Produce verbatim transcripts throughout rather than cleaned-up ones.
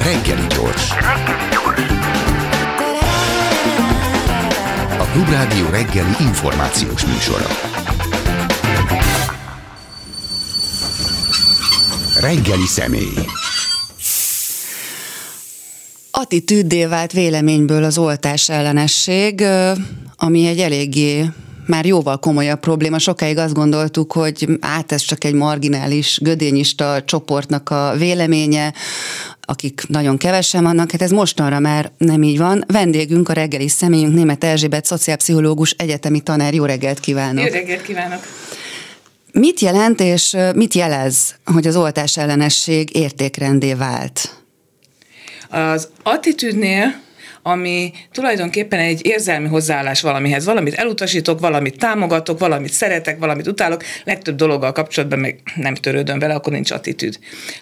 Reggeli gyors. A Klubrádió reggeli információs műsora. Reggeli személy. Attitűddé vált véleményből az oltás ellenesség, ami egy eléggé már jóval komolyabb probléma. Sokáig azt gondoltuk, hogy át ez csak egy marginális, gödényista csoportnak a véleménye, akik nagyon kevesen vannak, hát ez mostanra már nem így van. Vendégünk, a reggeli személyünk, Németh Erzsébet, szociálpszichológus, egyetemi tanár. Jó reggelt kívánok! Jó reggelt kívánok! Mit jelent és mit jelez, hogy az oltás ellenesség értékrendé vált? Az attitűdnél, ami tulajdonképpen egy érzelmi hozzáállás valamihez. Valamit elutasítok, valamit támogatok, valamit szeretek, valamit utálok. Legtöbb dologgal kapcsolatban meg nem törődöm vele, akkor nincs attitűd.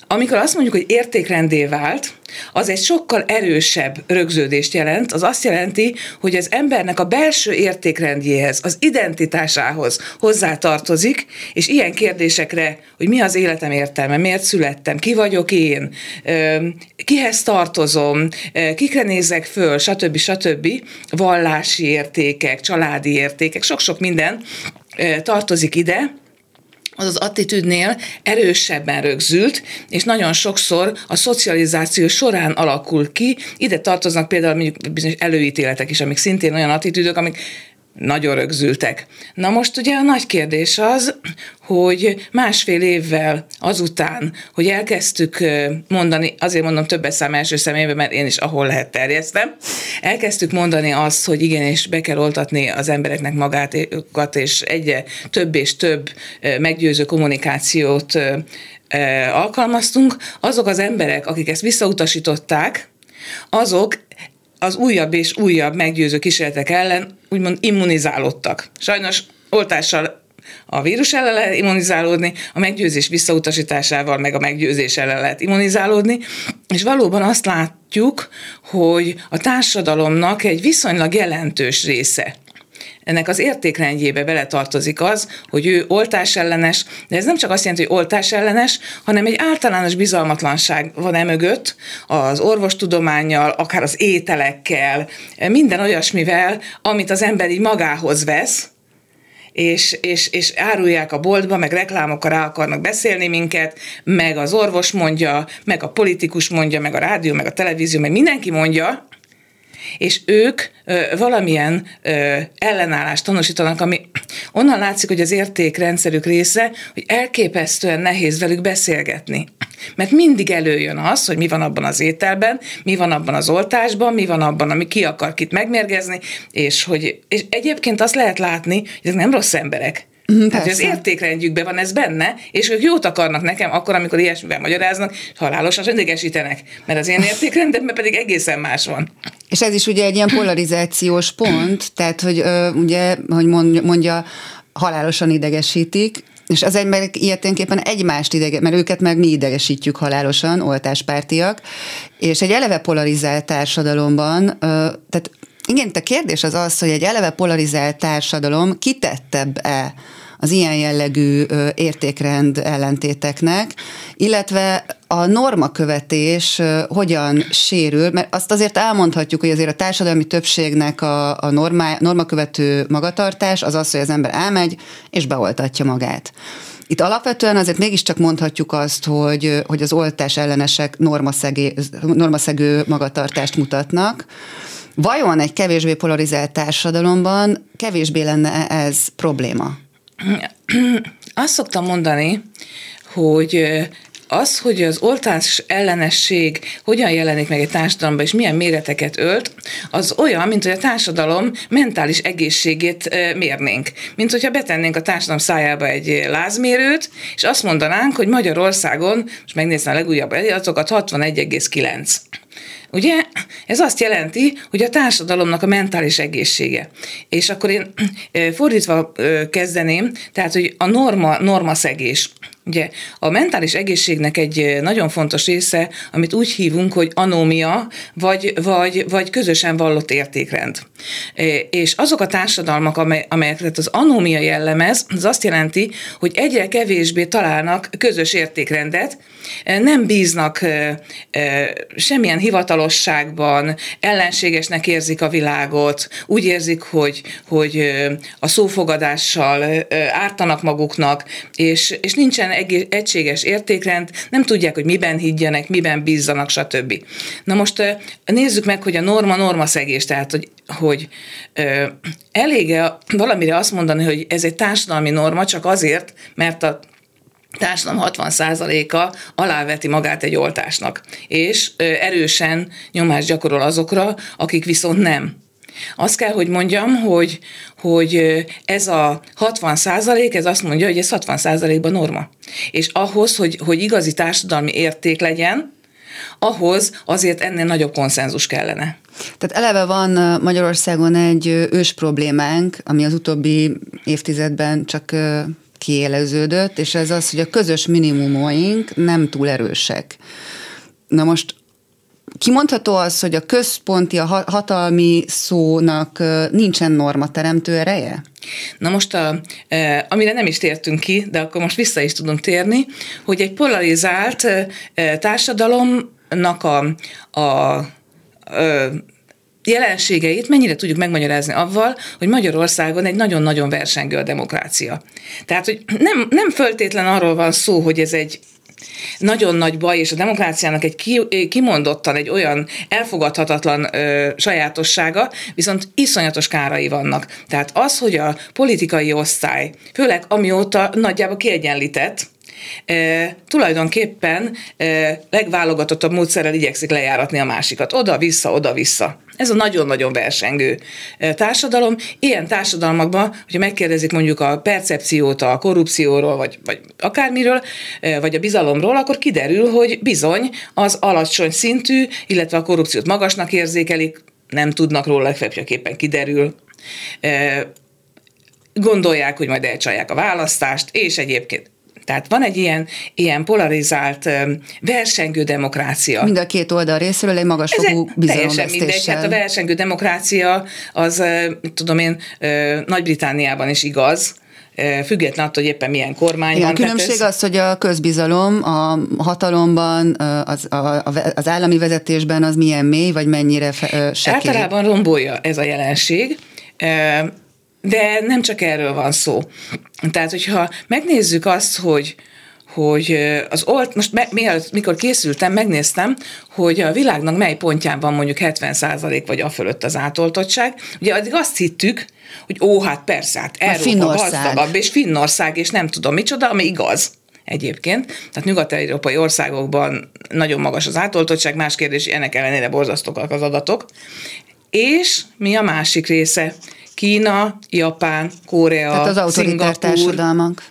Amikor azt mondjuk, hogy értékrendé vált, az egy sokkal erősebb rögződést jelent. Az azt jelenti, hogy az embernek a belső értékrendjéhez, az identitásához hozzátartozik, és ilyen kérdésekre, hogy mi az életem értelme, miért születtem, ki vagyok én, kihez tartozom, kikre nézek föl, stb. stb. Vallási értékek, családi értékek, sok-sok minden tartozik ide, az az attitűdnél erősebben rögzült, és nagyon sokszor a szocializáció során alakul ki. Ide tartoznak például mondjuk bizonyos előítéletek is, amik szintén olyan attitűdök, amik nagyon rögzültek. Na most ugye a nagy kérdés az, hogy másfél évvel azután, hogy elkezdtük mondani, azért mondom többes szám első személyben, mert én is ahol lehet terjesztem, elkezdtük mondani azt, hogy igenis be kell oltatni az embereknek magákat, és egyre több és több meggyőző kommunikációt alkalmaztunk. Azok az emberek, akik ezt visszautasították, azok az újabb és újabb meggyőző kísérletek ellen úgymond immunizálódtak. Sajnos oltással a vírus ellen lehet immunizálódni, a meggyőzés visszautasításával meg a meggyőzés ellen lehet immunizálódni, és valóban azt látjuk, hogy a társadalomnak egy viszonylag jelentős része, ennek az értékrendjébe beletartozik az, hogy ő oltásellenes, de ez nem csak azt jelenti, hogy oltásellenes, hanem egy általános bizalmatlanság van e mögött, az orvostudománnyal, akár az ételekkel, minden olyasmivel, amit az ember így magához vesz, És, és, és árulják a boltba, meg reklámokkal rá akarnak beszélni minket, meg az orvos mondja, meg a politikus mondja, meg a rádió, meg a televízió, meg mindenki mondja, és ők ö, valamilyen ö, ellenállást tanúsítanak, ami onnan látszik, hogy az értékrendszerük része, hogy elképesztően nehéz velük beszélgetni. Mert mindig előjön az, hogy mi van abban az ételben, mi van abban az oltásban, mi van abban, ami ki akar kit megmérgezni, és, hogy, és egyébként azt lehet látni, hogy ezek nem rossz emberek. Tehát, hogy az értékrendjükben van ez benne, és ők jót akarnak nekem akkor, amikor ilyesmivel magyaráznak, halálosan idegesítenek, mert az én értékrendemben pedig egészen más van. És ez is ugye egy ilyen polarizációs pont, tehát, hogy ö, ugye, hogy mondja, halálosan idegesítik, és az emberek ilyeténképpen egymást idegesítjük, mert őket meg mi idegesítjük halálosan, oltáspártiak, és egy eleve polarizált társadalomban, ö, tehát igen, a kérdés az az, hogy egy eleve polarizált társadalom kitettebb-e az ilyen jellegű értékrend ellentéteknek, illetve a normakövetés hogyan sérül, mert azt azért elmondhatjuk, hogy azért a társadalmi többségnek a, a normá, normakövető magatartás az az, hogy az ember elmegy és beoltatja magát. Itt alapvetően azért mégiscsak mondhatjuk azt, hogy, hogy az oltás ellenesek normaszegé, normaszegő magatartást mutatnak. Vajon egy kevésbé polarizált társadalomban kevésbé lenne ez probléma? Azt szoktam mondani, hogy az, hogy az oltás ellenesség hogyan jelenik meg egy társadalomban, és milyen méreteket ölt, az olyan, mint hogy a társadalom mentális egészségét mérnénk. Mint hogyha betennénk a társadalom szájába egy lázmérőt, és azt mondanánk, hogy Magyarországon, most megnéztem a legújabb adatokat, hatvanegy egész kilenc. Ugye? Ez azt jelenti, hogy a társadalomnak a mentális egészsége. És akkor én fordítva kezdeném, tehát, hogy a norma, normaszegés. Ugye, a mentális egészségnek egy nagyon fontos része, amit úgy hívunk, hogy anómia, vagy, vagy, vagy közösen vallott értékrend. És azok a társadalmak, amely, amelyeket az anómia jellemez, az azt jelenti, hogy egyre kevésbé találnak közös értékrendet, nem bíznak semmilyen hivatalosságban, ellenségesnek érzik a világot, úgy érzik, hogy, hogy a szófogadással ártanak maguknak, és, és nincsen egységes értékrend, nem tudják, hogy miben higgyenek, miben bízzanak, stb. Na most nézzük meg, hogy a norma normaszegés, tehát hogy, hogy elég-e valamire azt mondani, hogy ez egy társadalmi norma csak azért, mert a társadalom hatvan százaléka aláveti magát egy oltásnak, és erősen nyomást gyakorol azokra, akik viszont nem. Azt kell, hogy mondjam, hogy, hogy ez a hatvan százalék, ez azt mondja, hogy ez hatvan százalékban norma. És ahhoz, hogy, hogy igazi társadalmi érték legyen, ahhoz azért ennél nagyobb konszenzus kellene. Tehát eleve van Magyarországon egy ős problémánk, ami az utóbbi évtizedben csak kiéleződött, és ez az, hogy a közös minimumoink nem túl erősek. Na most kimondható az, hogy a központi, a hatalmi szónak nincsen normateremtő ereje? Na most, a, amire nem is tértünk ki, de akkor most vissza is tudunk térni, hogy egy polarizált társadalomnak a, a, a jelenségeit mennyire tudjuk megmagyarázni avval, hogy Magyarországon egy nagyon-nagyon versengő a demokrácia. Tehát, hogy nem, nem föltétlen arról van szó, hogy ez egy nagyon nagy baj, és a demokráciának egy ki, kimondottan egy olyan elfogadhatatlan ö, sajátossága, viszont iszonyatos kárai vannak. Tehát az, hogy a politikai osztály, főleg amióta nagyjából kiegyenlített, ö, tulajdonképpen ö, legválogatottabb módszerrel igyekszik lejáratni a másikat. Oda-vissza, oda-vissza. Ez a nagyon-nagyon versengő társadalom. Ilyen társadalmakban, hogyha megkérdezik mondjuk a percepciót a korrupcióról, vagy, vagy akármiről, vagy a bizalomról, akkor kiderül, hogy bizony az alacsony szintű, illetve a korrupciót magasnak érzékelik, nem tudnak róla, legfeljebb kiderül. Gondolják, hogy majd elcsalják a választást, és egyébként. Tehát van egy ilyen, ilyen polarizált, versengő demokrácia. Mind a két oldal részéről egy magasfokú bizalomvesztéssel. Teljesen mindegy, hát a versengő demokrácia az, tudom én, Nagy-Britanniában is igaz, független attól, hogy éppen milyen kormány igen, van. A különbség az, hogy a közbizalom a hatalomban, az, a, az állami vezetésben az milyen mély, vagy mennyire sekély. Általában rombolja ez a jelenség, de nem csak erről van szó. Tehát, hogyha megnézzük azt, hogy, hogy az olt, most me, mielőtt, mikor készültem, megnéztem, hogy a világnak mely pontján van mondjuk hetven százalék vagy a fölött az átoltottság. Ugye addig azt hittük, hogy ó, hát persze, hát Európa gazdagabb, és Finnország, és nem tudom micsoda, ami igaz egyébként. Tehát nyugat-európai országokban nagyon magas az átoltottság, más kérdés, ennek ellenére borzasztóak az adatok. És mi a másik része? Kína, Japán, Korea, Szingapúr. Tehát az autoritár társadalmak.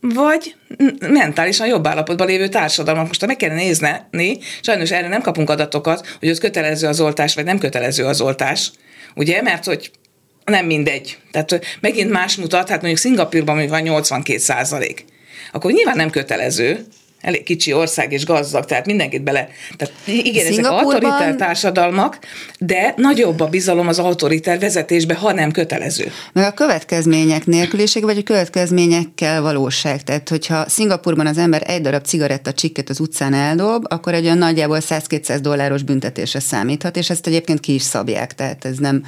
Vagy mentálisan jobb állapotban lévő társadalmak. Most ha meg kellene nézni, sajnos erre nem kapunk adatokat, hogy ott kötelező az oltás, vagy nem kötelező az oltás. Ugye? Mert hogy nem mindegy. Tehát megint más mutat, hát mondjuk Szingapúrban még van nyolcvankét százalék. Akkor nyilván nem kötelező. Elég kicsi ország és gazdag, tehát mindenkit bele... Tehát igen, ezek autoritár társadalmak, de nagyobb a bizalom az autoritár vezetésbe, ha nem kötelező. Meg a következmények nélküliség, vagy a következményekkel valóság. Tehát, hogyha Szingapurban az ember egy darab cigarettacsikket az utcán eldob, akkor egy olyan nagyjából száz-kétszáz dolláros büntetésre számíthat, és ezt egyébként ki is szabják, tehát ez nem...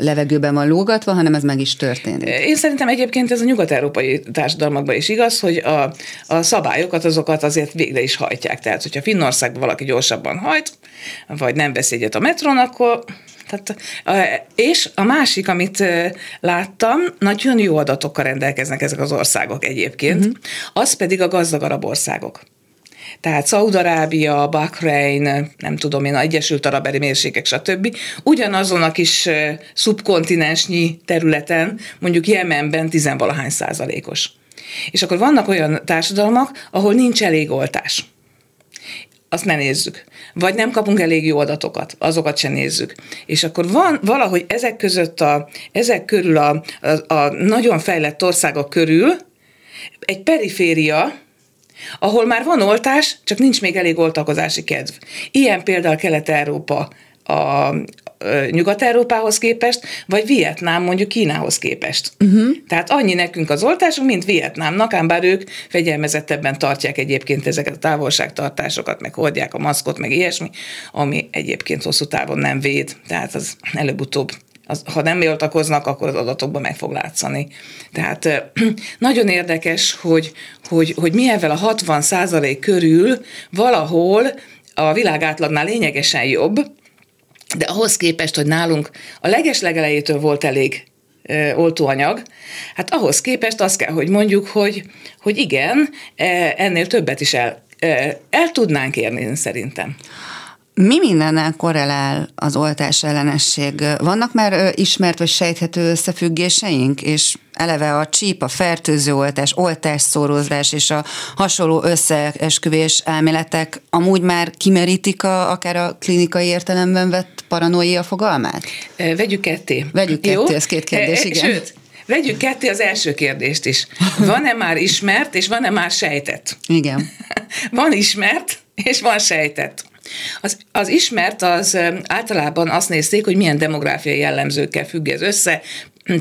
levegőben van lógatva, hanem ez meg is történik. Én szerintem egyébként ez a nyugat-európai társadalmakban is igaz, hogy a, a szabályokat azokat azért végre is hajtják. Tehát, hogyha Finnországban valaki gyorsabban hajt, vagy nem vesz egyet a metrón, akkor... Tehát, és a másik, amit láttam, nagyon jó adatokkal rendelkeznek ezek az országok egyébként, mm-hmm. az pedig a gazdag arab országok. Tehát Szaúd-Arábia, Bahrein, nem tudom én, Egyesült Arab Emírségek, stb. Ugyanazon a kis szubkontinensnyi területen, mondjuk Jemenben tizenvalahány százalékos. És akkor vannak olyan társadalmak, ahol nincs elég oltás. Azt ne nézzük. Vagy nem kapunk elég jó adatokat, azokat se nézzük. És akkor van valahogy ezek között, a, ezek körül a, a, a nagyon fejlett országok körül egy periféria, ahol már van oltás, csak nincs még elég oltakozási kedv. Ilyen például Kelet-Európa a Nyugat-Európához képest, vagy Vietnám mondjuk Kínához képest. Uh-huh. Tehát annyi nekünk az oltásunk, mint Vietnámnak, ám bár ők fegyelmezettebben tartják egyébként ezeket a távolságtartásokat, meg hordják a maszkot, meg ilyesmi, ami egyébként hosszú távon nem véd. Tehát az előbb-utóbb, az, ha nem oltakoznak, akkor az adatokban meg fog látszani. Tehát nagyon érdekes, hogy, hogy, hogy mi ezzel a hatvan százalék körül valahol a világ átlagnál lényegesen jobb, de ahhoz képest, hogy nálunk a legeslegelejétől volt elég e, oltóanyag, hát ahhoz képest azt kell, hogy mondjuk, hogy, hogy igen, e, ennél többet is el, e, el tudnánk érni szerintem. Mi mindennel korrelál az oltás ellenesség? Vannak már ismert vagy sejthető összefüggéseink, és eleve a csíp, a fertőző oltás, oltásszórozás és a hasonló összeesküvés elméletek amúgy már kimerítik a, akár a klinikai értelemben vett paranoia fogalmát? Vegyük ketté. Vegyük ketté, ez két kérdés, igen. Sőt, vegyük ketté az első kérdést is. Van-e már ismert, és van-e már sejtett? Igen. Van ismert, és van sejtett. Az, az ismert, az általában azt nézték, hogy milyen demográfiai jellemzőkkel függ ez össze,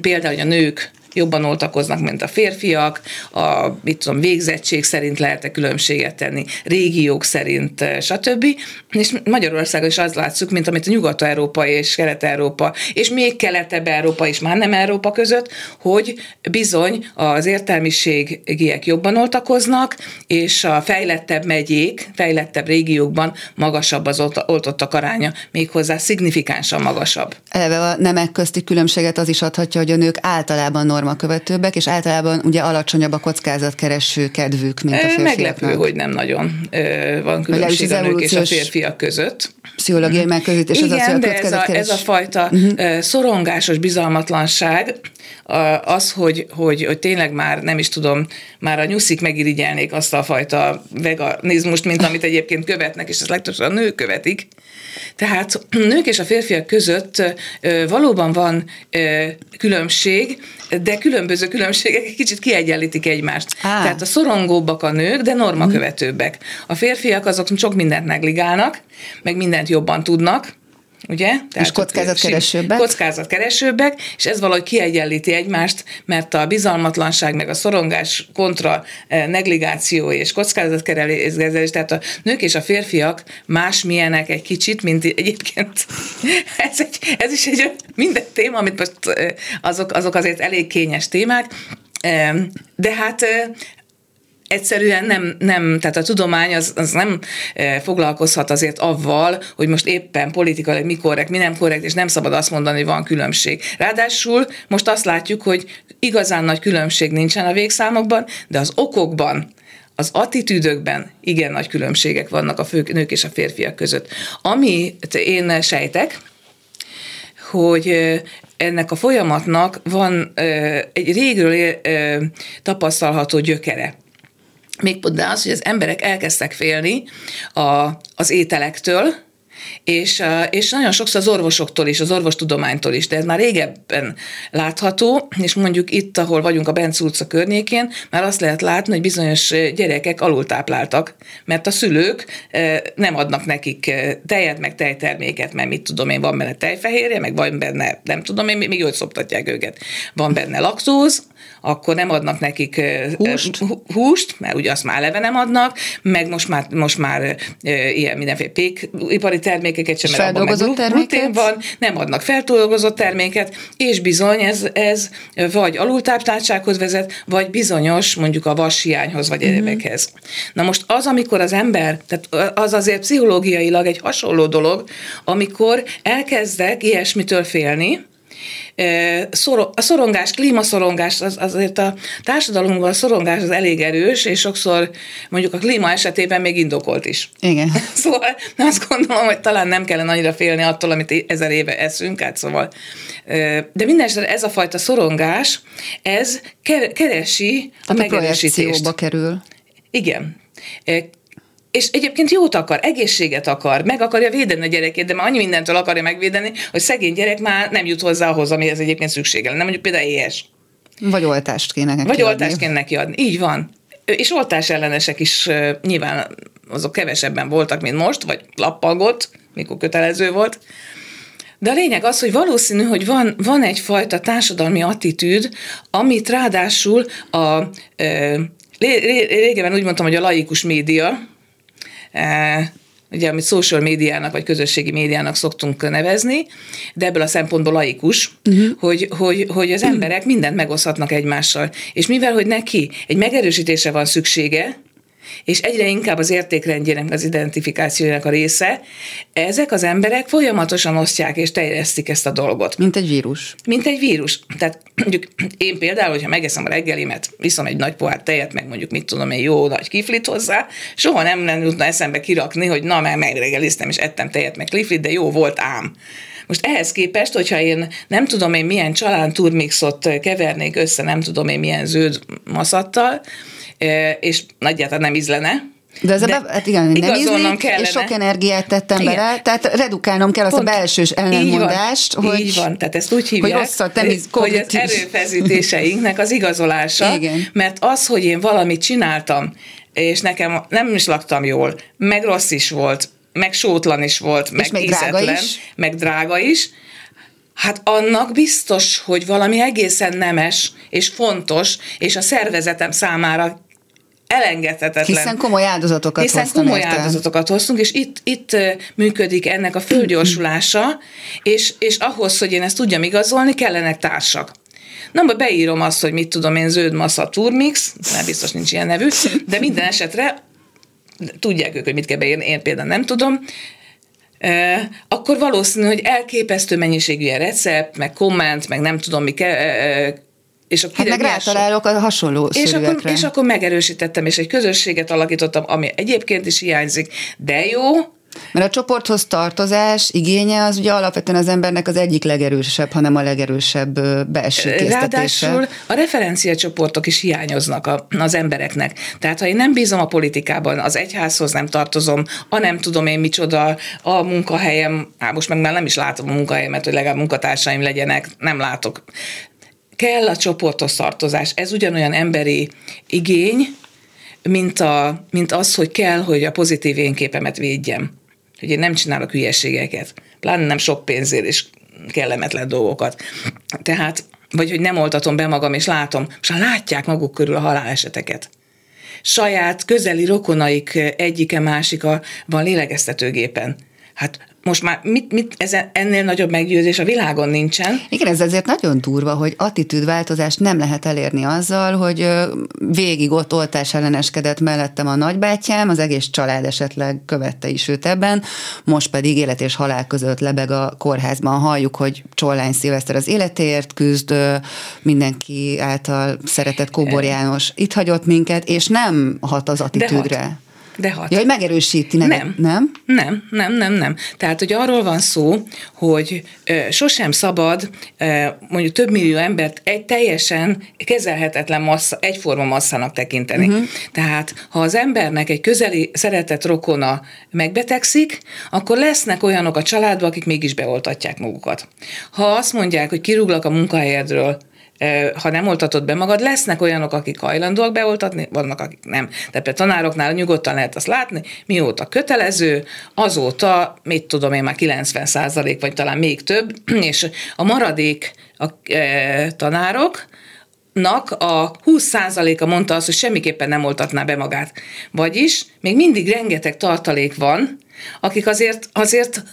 például, hogy a nők jobban oltakoznak, mint a férfiak, a mit tudom, végzettség szerint lehet-e különbséget tenni, régiók szerint, stb. És Magyarországon is azt látszuk, mint amit a Nyugat-Európa és Kelet-Európa, és még Kelet-Európa és már nem Európa között, hogy bizony az értelmiségiek jobban oltakoznak, és a fejlettebb megyék, fejlettebb régiókban magasabb az oltottak aránya, méghozzá szignifikánsan magasabb. Eleve a nemek közti különbséget az is adhatja, hogy a nők általában normális követőbbek, és általában ugye alacsonyabb a kockázatkereső kedvük, mint a férfiaknak. Meglepő, hogy nem nagyon van különbség a nők és a férfiak között. Pszichológiai megközelítés az, az, hogy a kockázatkereső. Ez a fajta uh-huh. szorongásos bizalmatlanság, az, hogy, hogy, hogy tényleg már nem is tudom, már a nyuszik megirigyelnék azt a fajta veganizmust, mint amit egyébként követnek, és ezt legtöbbször a nők követik. Tehát nők és a férfiak között valóban van különbség, de különböző különbségek egy kicsit kiegyenlítik egymást. Á. Tehát a szorongóbbak a nők, de normakövetőbbek. A férfiak azok sok mindent negligálnak, meg mindent jobban tudnak, ugye? Tehát és kockázatkeresőbbek. Kockázatkeresőbbek, és ez valahogy kiegyenlíti egymást, mert a bizalmatlanság, meg a szorongás kontra negligáció és kockázatkeresés, tehát a nők és a férfiak másmilyenek egy kicsit, mint egyébként. Ez, egy, ez is egy minden téma, amit most azok, azok azért elég kényes témák, de hát egyszerűen nem, nem, tehát a tudomány az, az nem e, foglalkozhat azért avval, hogy most éppen politikailag mi korrekt, mi nem korrekt, és nem szabad azt mondani, hogy van különbség. Ráadásul most azt látjuk, hogy igazán nagy különbség nincsen a végszámokban, de az okokban, az attitűdökben igen nagy különbségek vannak a fő, nők és a férfiak között. Amit én sejtek, hogy ennek a folyamatnak van e, egy régről e, tapasztalható gyökere. Mégpont az, hogy az emberek elkezdtek félni a, az ételektől, és, és nagyon sokszor az orvosoktól is, az orvostudománytól is, de ez már régebben látható, és mondjuk itt, ahol vagyunk a Benczúr utca környékén, már azt lehet látni, hogy bizonyos gyerekek alultápláltak, mert a szülők nem adnak nekik tejet, meg tejterméket, mert mit tudom én, van benne tejfehérje, meg van benne, nem tudom én, még jól szoptatják őket. Van benne laktóz, akkor nem adnak nekik húst, húst mert ugye azt már eleve nem adnak, meg most már, most már ilyen mindenféle pékipari termékeket sem, mert abban meg glutén van, nem adnak feldolgozott terméket, és bizony ez, ez vagy alultápláltsághoz vezet, vagy bizonyos mondjuk a vashiányhoz, vagy egyebekhez. Mm-hmm. Na most az, amikor az ember, tehát az azért pszichológiailag egy hasonló dolog, amikor elkezdek ilyesmitől félni, a szorongás, klímaszorongás, az, azért a társadalomban a szorongás az elég erős, és sokszor mondjuk a klíma esetében még indokolt is. Igen. Szóval azt gondolom, hogy talán nem kellene annyira félni attól, amit ezer éve eszünk, hát szóval. De mindenesetre ez a fajta szorongás, ez keresi a, a megeresítést. A projekcióba kerül. Igen. És egyébként jót akar, egészséget akar, meg akarja védeni a gyerekét, de már annyi mindentől akarja megvédeni, hogy szegény gyerek már nem jut hozzá ahhoz, amihez egyébként szüksége lenne, mondjuk például éhes. Vagy oltást kéne neki Vagy adni. oltást kéne neki adni, így van. És oltás ellenesek is nyilván azok kevesebben voltak, mint most, vagy lappalgott, mikor kötelező volt. De a lényeg az, hogy valószínű, hogy van, van egyfajta társadalmi attitűd, amit ráadásul a, e, régebben úgy mondtam, hogy a laikus média, e, ugye, amit social médiának, vagy közösségi médiának szoktunk nevezni, de ebből a szempontból laikus, uh-huh. hogy, hogy, hogy az emberek mindent megoszthatnak egymással. És mivel, hogy neki egy megerősítése van szüksége, és egyre inkább az értékrendjének, az identifikációjának a része, ezek az emberek folyamatosan osztják és terjesztik ezt a dolgot. Mint egy vírus. Mint egy vírus. Tehát mondjuk én például, hogyha megeszem a reggelimet, viszom egy nagy pohár tejet, meg mondjuk mit tudom én, jó nagy kiflit hozzá, soha nem lenne jutna eszembe kirakni, hogy na, már megreggeliztem és ettem tejet, meg kiflit, de jó volt ám. Most ehhez képest, hogyha én nem tudom én milyen csalán turmixot kevernék össze, nem tudom én milyen zöld maszattal, és nagyjárt nem ízlene. De ez a, hát igen, nem ízlik, kellene. És sok energiát tettem igen. bele, tehát redukálnom kell pont. Azt a belsős ellenmondást, így hogy, így van. Tehát ezt úgy hívják, hogy, rosszat, nem íz, hogy az erőfeszítéseinknek az igazolása, igen. mert az, hogy én valamit csináltam, és nekem nem is laktam jól, meg rossz is volt, meg sótlan is volt, meg, meg ízetlen, drága meg drága is, hát annak biztos, hogy valami egészen nemes, és fontos, és a szervezetem számára elengedhetetlen. Hiszen komoly áldozatokat Hiszen hoztam. Hiszen komoly érte. áldozatokat hoztunk, és itt, itt működik ennek a fölgyorsulása, és, és ahhoz, hogy én ezt tudjam igazolni, kellenek társak. Na, beírom azt, hogy mit tudom én, zöld massa turmix, nem biztos nincs ilyen nevű, de minden esetre tudják ők, hogy mit kell beírni, én például nem tudom, akkor valószínű, hogy elképesztő mennyiségű ilyen recept, meg komment, meg nem tudom mi kell, és akkor hát meg rátalálok a hasonló és akkor, és akkor megerősítettem, és egy közösséget alakítottam, ami egyébként is hiányzik, de jó. Mert a csoporthoz tartozás igénye az ugye alapvetően az embernek az egyik legerősebb, hanem a legerősebb belső késztetése. Ráadásul a referenciacsoportok is hiányoznak a, az embereknek. Tehát ha én nem bízom a politikában, az egyházhoz nem tartozom, a nem tudom én micsoda, a munkahelyem, hát most meg már nem is látom a munkahelyemet, hogy legalább munkatársaim legyenek, nem látok. Kell a csoporthoz tartozás. Ez ugyanolyan emberi igény, mint, a, mint az, hogy kell, hogy a pozitív én képemet védjem. Hogy én nem csinálok hülyeségeket. Pláne nem sok pénzért és kellemetlen dolgokat. Tehát, vagy hogy nem oltatom be magam, és látom, és látják maguk körül a haláleseteket. Saját közeli rokonaik egyike másika van lélegeztetőgépen. Hát most már mit, mit ezen, ennél nagyobb meggyőzés a világon nincsen. Igen, ez azért nagyon durva, hogy attitűdváltozást nem lehet elérni azzal, hogy végig ott oltás elleneskedett mellettem a nagybátyám, az egész család esetleg követte is őt ebben, most pedig élet és halál között lebeg a kórházban. Halljuk, hogy Csollány Szilveszter az életéért küzd, mindenki által szeretett Kóbor János itt hagyott minket, és nem hat az attitűdre. De hat. Ja, hogy megerősíti neked, nem? Nem, nem, nem, nem, nem. Tehát, hogy arról van szó, hogy ö, sosem szabad ö, mondjuk több millió embert egy teljesen kezelhetetlen massza, egyforma masszának tekinteni. Uh-huh. Tehát, ha az embernek egy közeli szeretett rokona megbetegszik, akkor lesznek olyanok a családban, akik mégis beoltatják magukat. Ha azt mondják, hogy kirúglak a munkahelyedről, ha nem oltatod be magad, lesznek olyanok, akik hajlandóak beoltatni, vannak, akik nem. Tehát a tanároknál nyugodtan lehet azt látni, mióta kötelező, azóta, mit tudom én, már kilencven százalék, vagy talán még több, és a maradék a, e, tanároknak a húsz százaléka mondta azt, hogy semmiképpen nem oltatná be magát. Vagyis még mindig rengeteg tartalék van, akik azért, azért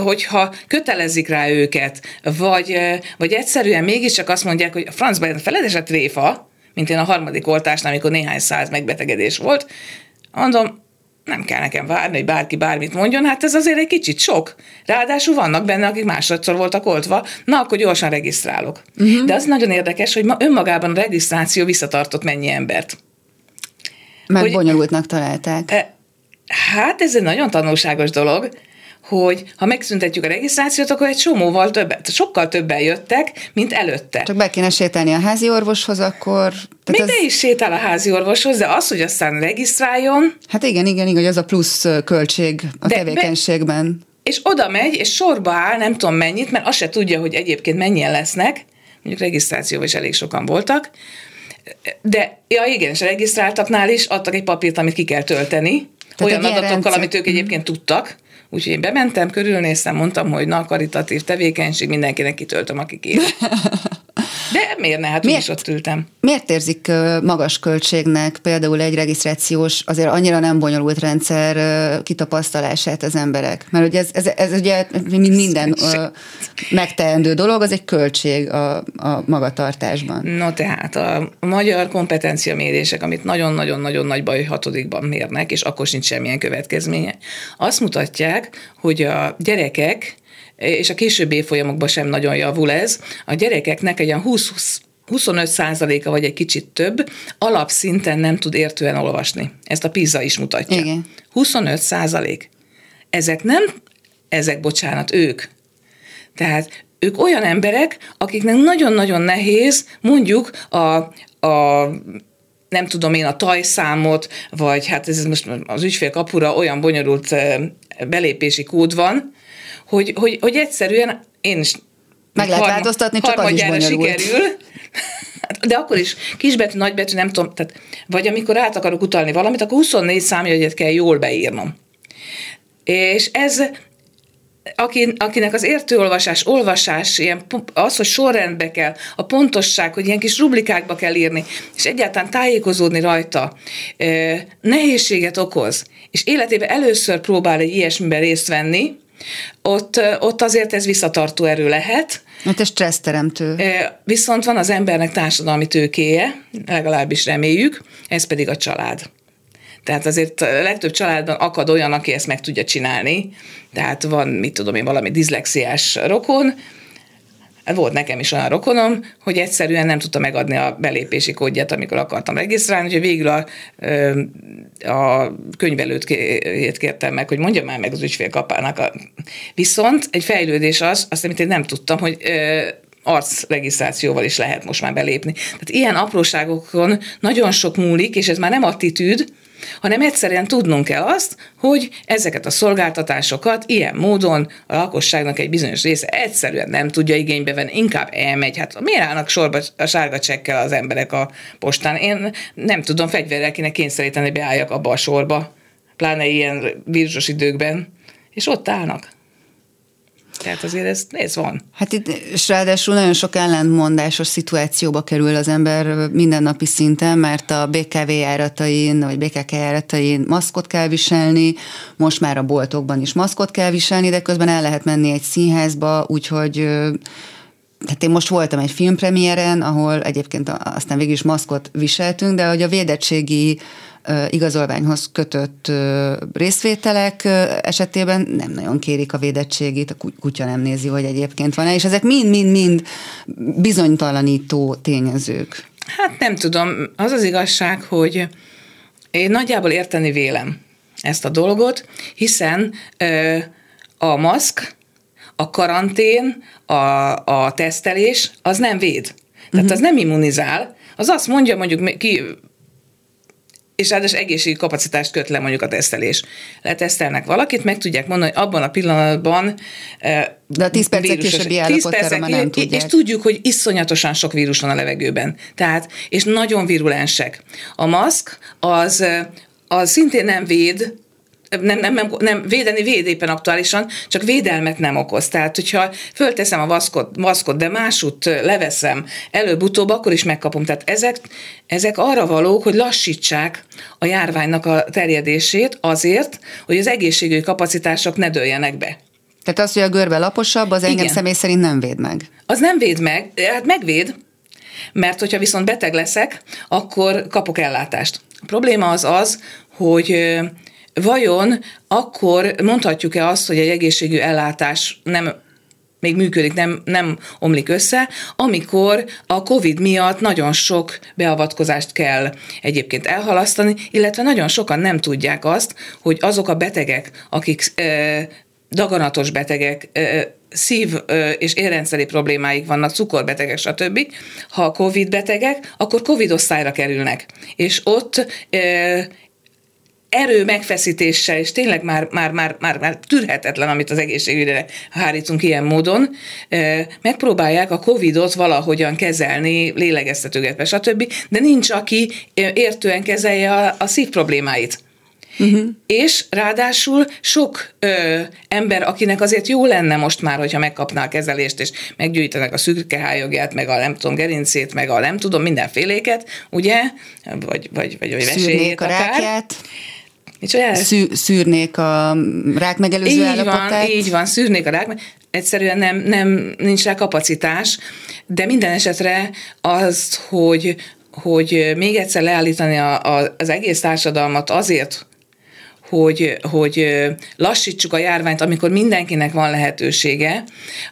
hogyha kötelezik rá őket, vagy, vagy egyszerűen mégiscsak azt mondják, hogy a francban feledes a tréfa, mint én a harmadik oltásnál, amikor néhány száz megbetegedés volt, mondom, nem kell nekem várni, hogy bárki bármit mondjon, hát ez azért egy kicsit sok. Ráadásul vannak benne, akik másodszor voltak oltva, na akkor gyorsan regisztrálok. Uh-huh. De az nagyon érdekes, hogy ma önmagában a regisztráció visszatartott mennyi embert. Mert bonyolultnak találták. Hát ez egy nagyon tanulságos dolog, hogy ha megszüntetjük a regisztrációt, akkor egy csomóval többet, sokkal többen jöttek, mint előtte. Csak be kéne sétálni a házi orvoshoz, akkor... Még az... de is sétál a házi orvoshoz, de az, hogy aztán regisztráljon... Hát igen, igen, igen, hogy az a plusz költség a de tevékenységben. Be... És oda megy, és sorba áll, nem tudom mennyit, mert azt se tudja, hogy egyébként mennyien lesznek, mondjuk regisztrációban is elég sokan voltak, de ja igen, és regisztráltaknál is adtak egy papírt, amit ki kell tölteni, tehát olyan adatokkal, rendszer, amit ők egyébként tudtak. Úgyhogy én bementem, körülnéztem, mondtam, hogy na, karitatív tevékenység, mindenkinek kitöltöm, aki kér. De miért ne? Hát miért, is ott ültem. Miért érzik magas költségnek például egy regisztrációs, azért annyira nem bonyolult rendszer kitapasztalását az emberek? Mert ugye ez, ez, ez ugye minden megteendő dolog, az egy költség a, a magatartásban. No tehát a magyar kompetenciamérések, amit nagyon-nagyon-nagyon nagy baj hatodikban mérnek, és akkor sincs semmilyen következménye, azt mutatják, hogy a gyerekek, és a későbbi évfolyamokban sem nagyon javul ez, a gyerekeknek egy olyan húsz-huszonöt százaléka vagy egy kicsit több alapszinten nem tud értően olvasni. Ezt a PISA is mutatja. Igen. huszonöt százalék. Ezek nem, ezek bocsánat, ők. Tehát ők olyan emberek, akiknek nagyon-nagyon nehéz mondjuk a, a nem tudom én, a tajszámot, vagy hát ez most az ügyfélkapura olyan bonyolult belépési kód van, Hogy, hogy, hogy egyszerűen én is meg lehet harma, változtatni, csak az is bonyolult. Sikerül, de akkor is kisbetű, nagybetű, nem tudom, tehát, vagy amikor át akarok utalni valamit, akkor huszonnégy számjegyet kell jól beírnom. És ez, akin, akinek az értőolvasás, olvasás, ilyen, az, hogy sorrendbe kell, a pontosság, hogy ilyen kis rublikákba kell írni, és egyáltalán tájékozódni rajta, nehézséget okoz, és életében először próbál egy ilyesmiben részt venni, Ott, ott azért ez visszatartó erő lehet. Hát ez stresszteremtő. Viszont van az embernek társadalmi tőkéje, legalábbis reméljük, ez pedig a család. Tehát azért a legtöbb családban akad olyan, aki ezt meg tudja csinálni. Tehát van, mit tudom én, valami diszlexiás rokon. Volt nekem is olyan rokonom, hogy egyszerűen nem tudta megadni a belépési kódját, amikor akartam regisztrálni, úgyhogy végül a, a könyvelőt kértem meg, hogy mondja már meg az ügyfélkapának. A... Viszont egy fejlődés az, azt, amit én nem tudtam, hogy arcregisztrációval is lehet most már belépni. Tehát ilyen apróságokon nagyon sok múlik, és ez már nem attitűd, hanem egyszerűen tudnunk kell azt, hogy ezeket a szolgáltatásokat ilyen módon a lakosságnak egy bizonyos része egyszerűen nem tudja igénybe venni, inkább elmegy. Hát miért állnak sorba a sárga csekkel az emberek a postán? Én nem tudom, fegyverrel kéne kényszeríteni, hogy beálljak abba a sorba, pláne ilyen vírusos időkben, és ott állnak. Tehát azért ez, ez van. Hát itt, és ráadásul nagyon sok ellentmondásos szituációba kerül az ember mindennapi szinten, mert a bé ká vé járatain, vagy bé ká ká járatain maszkot kell viselni, most már a boltokban is maszkot kell viselni, de közben el lehet menni egy színházba, úgyhogy... Tehát én most voltam egy filmpremiéren, ahol egyébként aztán végül is maszkot viseltünk, de hogy a védettségi igazolványhoz kötött részvételek esetében nem nagyon kérik a védettségét, a kutya nem nézi, hogy egyébként van-e, és ezek mind-mind-mind bizonytalanító tényezők. Hát nem tudom, az az igazság, hogy én nagyjából érteni vélem ezt a dolgot, hiszen a maszk, a karantén, a, a tesztelés, az nem véd. Tehát uh-huh. az nem immunizál, az azt mondja mondjuk ki, és ráadásul egészségügyi kapacitást köt le mondjuk a tesztelés. Letesztelnek valakit, meg tudják mondani, hogy abban a pillanatban de a tíz percet későbbi állapotára már nem tudják. És tudjuk, hogy iszonyatosan sok vírus van a levegőben. Tehát, és nagyon virulensek. A maszk az, az szintén nem véd, Nem, nem, nem, nem védeni véd éppen aktuálisan, csak védelmet nem okoz. Tehát, hogyha fölteszem a maszkot, maszkot de másút leveszem előbb-utóbb, akkor is megkapom. Tehát ezek, ezek arra valók, hogy lassítsák a járványnak a terjedését azért, hogy az egészségügyi kapacitások ne dőljenek be. Tehát az, hogy a görbe laposabb, az engem igen. Személy szerint nem véd meg. Az nem véd meg, hát megvéd, mert hogyha viszont beteg leszek, akkor kapok ellátást. A probléma az az, hogy... Vajon akkor mondhatjuk-e azt, hogy egy egészségügyi ellátás nem, még működik, nem, nem omlik össze, amikor a Covid miatt nagyon sok beavatkozást kell egyébként elhalasztani, illetve nagyon sokan nem tudják azt, hogy azok a betegek, akik eh, daganatos betegek, eh, szív- és érrendszeri problémáik vannak, cukorbetegek, stb. Ha Covid betegek, akkor Covid osztályra kerülnek. És ott... Eh, erő megfeszítéssel, és tényleg már, már, már, már, már tűrhetetlen, amit az egészségügyre hárítunk ilyen módon, megpróbálják a Covidot valahogyan kezelni, lélegeztetőgetve, stb., de nincs, aki értően kezelje a, a szív problémáit. Uh-huh. És ráadásul sok ö, ember, akinek azért jó lenne most már, hogyha megkapná a kezelést, és meggyűjtenek a szürkehájogját, meg a nem tudom gerincét, meg a nem tudom mindenféléket, ugye? Vagy, vagy, vagy, vagy vesélyét akár. Szűrnék a rákját. Szű, szűrnék a rák megelőző állapotát. Így van, szűrnék a rák. Egyszerűen nem, nem, nincs rá kapacitás, de minden esetre az, hogy, hogy még egyszer leállítani a, a, az egész társadalmat azért, Hogy, hogy lassítsuk a járványt, amikor mindenkinek van lehetősége,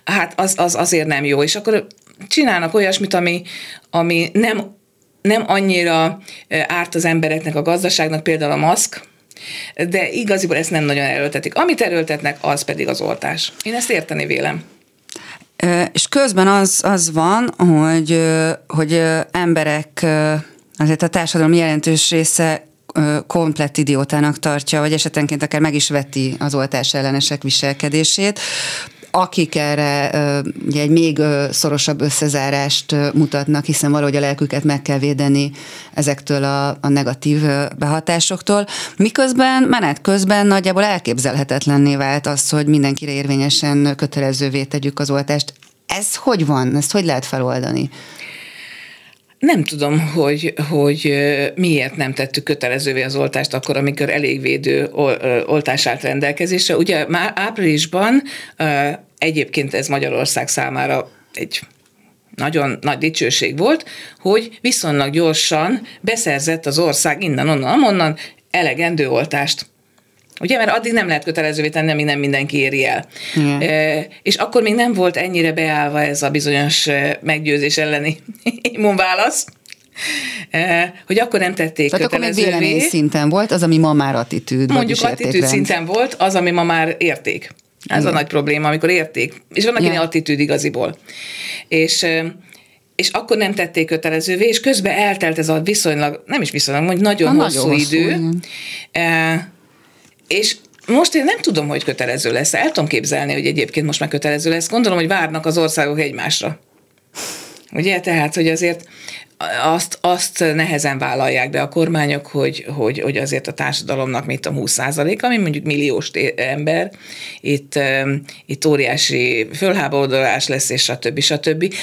hát az, az azért nem jó. És akkor csinálnak olyasmit, ami, ami nem, nem annyira árt az embereknek, a gazdaságnak, például a maszk, de igaziból ezt nem nagyon erőltetik. Amit erőltetnek, az pedig az oltás. Én ezt érteni vélem. És közben az, az van, hogy, hogy emberek, azért a társadalom jelentős része komplett idiótának tartja, vagy esetenként akár meg is veti az oltás ellenesek viselkedését, akik erre ugye, egy még szorosabb összezárást mutatnak, hiszen valahogy a lelküket meg kell védeni ezektől a, a negatív behatásoktól. Miközben menet közben nagyjából elképzelhetetlenné vált az, hogy mindenkire érvényesen kötelezővé tegyük az oltást. Ez hogy van? Ezt hogy lehet feloldani? Nem tudom, hogy, hogy miért nem tettük kötelezővé az oltást akkor, amikor elég védő oltás állt rendelkezésre. Ugye már áprilisban, egyébként ez Magyarország számára egy nagyon nagy dicsőség volt, hogy viszonylag gyorsan beszerzett az ország innen, onnan, onnan elegendő oltást. Ugye, mert addig nem lehet kötelezővé tenni, amíg nem mindenki éri el. Mm. E, és akkor még nem volt ennyire beállva ez a bizonyos meggyőzés elleni immunválasz, e, hogy akkor nem tették tehát kötelezővé. Tehát akkor még vélemény szinten volt az, ami ma már attitűd. Mondjuk attitűd szinten volt az, ami ma már érték. Ez igen. A nagy probléma, amikor érték. És vannak ilyen attitűd igaziból. És... és akkor nem tették kötelezővé, és közben eltelt ez a viszonylag, nem is viszonylag, mondjuk nagyon a hosszú, hosszú idő. És most én nem tudom, hogy kötelező lesz. El tudom képzelni, hogy egyébként most már kötelező lesz. Gondolom, hogy várnak az országok egymásra. Ugye? Tehát, hogy azért azt, azt nehezen vállalják be a kormányok, hogy, hogy, hogy azért a társadalomnak mit a húsz százalék, ami mondjuk milliós ember, itt, itt óriási fölháborodás lesz, és stb. Stb.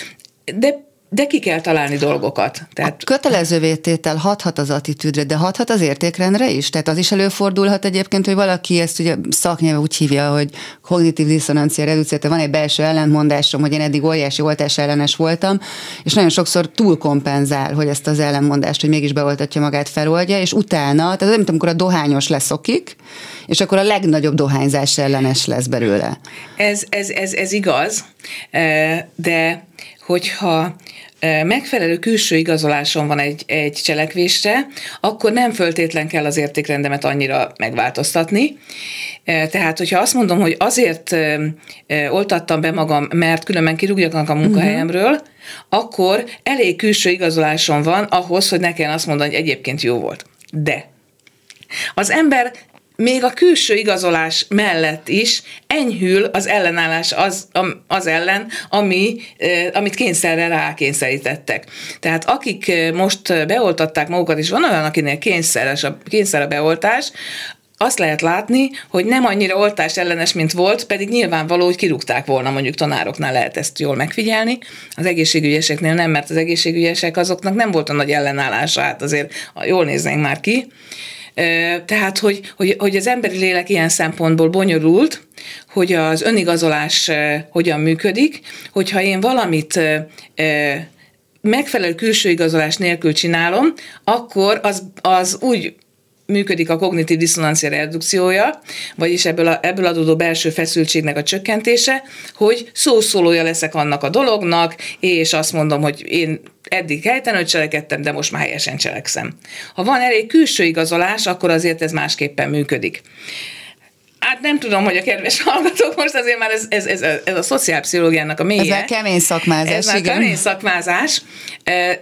De De ki kell találni dolgokat. Tehát... a kötelezővé tétel hathat az attitűdre, de hathat az értékrendre is? Tehát az is előfordulhat egyébként, hogy valaki ezt ugye szaknyelve úgy hívja, hogy kognitív diszonancia redukció, van egy belső ellentmondásom, hogy én eddig óriási oltás ellenes voltam, és nagyon sokszor túlkompenzál, hogy ezt az ellentmondást, hogy mégis beoltatja magát, feloldja, és utána, tehát nem tudom, amikor a dohányos leszokik, és akkor a legnagyobb dohányzás ellenes lesz belőle. Ez, ez, ez, ez igaz, de hogyha megfelelő külső igazoláson van egy, egy cselekvésre, akkor nem föltétlen kell az értékrendemet annyira megváltoztatni. Tehát, hogyha azt mondom, hogy azért oltattam be magam, mert különben kirúgjanak a munkahelyemről, uh-huh. akkor elég külső igazolásom van ahhoz, hogy ne kelljen azt mondani, hogy egyébként jó volt. De az ember még a külső igazolás mellett is enyhül az ellenállás az, az ellen, ami, amit kényszerre rákényszerítettek. Tehát akik most beoltatták magukat, és van olyan, akinél kényszeres a, kényszer a beoltás, azt lehet látni, hogy nem annyira oltás ellenes, mint volt, pedig nyilvánvaló, hogy kirúgták volna, mondjuk tanároknál lehet ezt jól megfigyelni. Az egészségügyeseknél nem, mert az egészségügyesek azoknak nem volt a nagy ellenállása, hát azért jól néznénk már ki. Tehát, hogy, hogy, hogy az emberi lélek ilyen szempontból bonyolult, hogy az önigazolás hogyan működik, hogyha én valamit megfelelő külső igazolás nélkül csinálom, akkor az, az úgy működik a kognitív diszonancia redukciója, vagyis ebből, a, ebből adódó belső feszültségnek a csökkentése, hogy szószólója leszek annak a dolognak, és azt mondom, hogy én eddig helytelenül cselekedtem, de most már helyesen cselekszem. Ha van elég külső igazolás, akkor azért ez másképpen működik. Hát nem tudom, hogy a kedves hallgatók most azért már ez, ez, ez, a, ez a szociálpszichológiának a mélye. Ez már kemény szakmázás. Ez már igen. kemény szakmázás.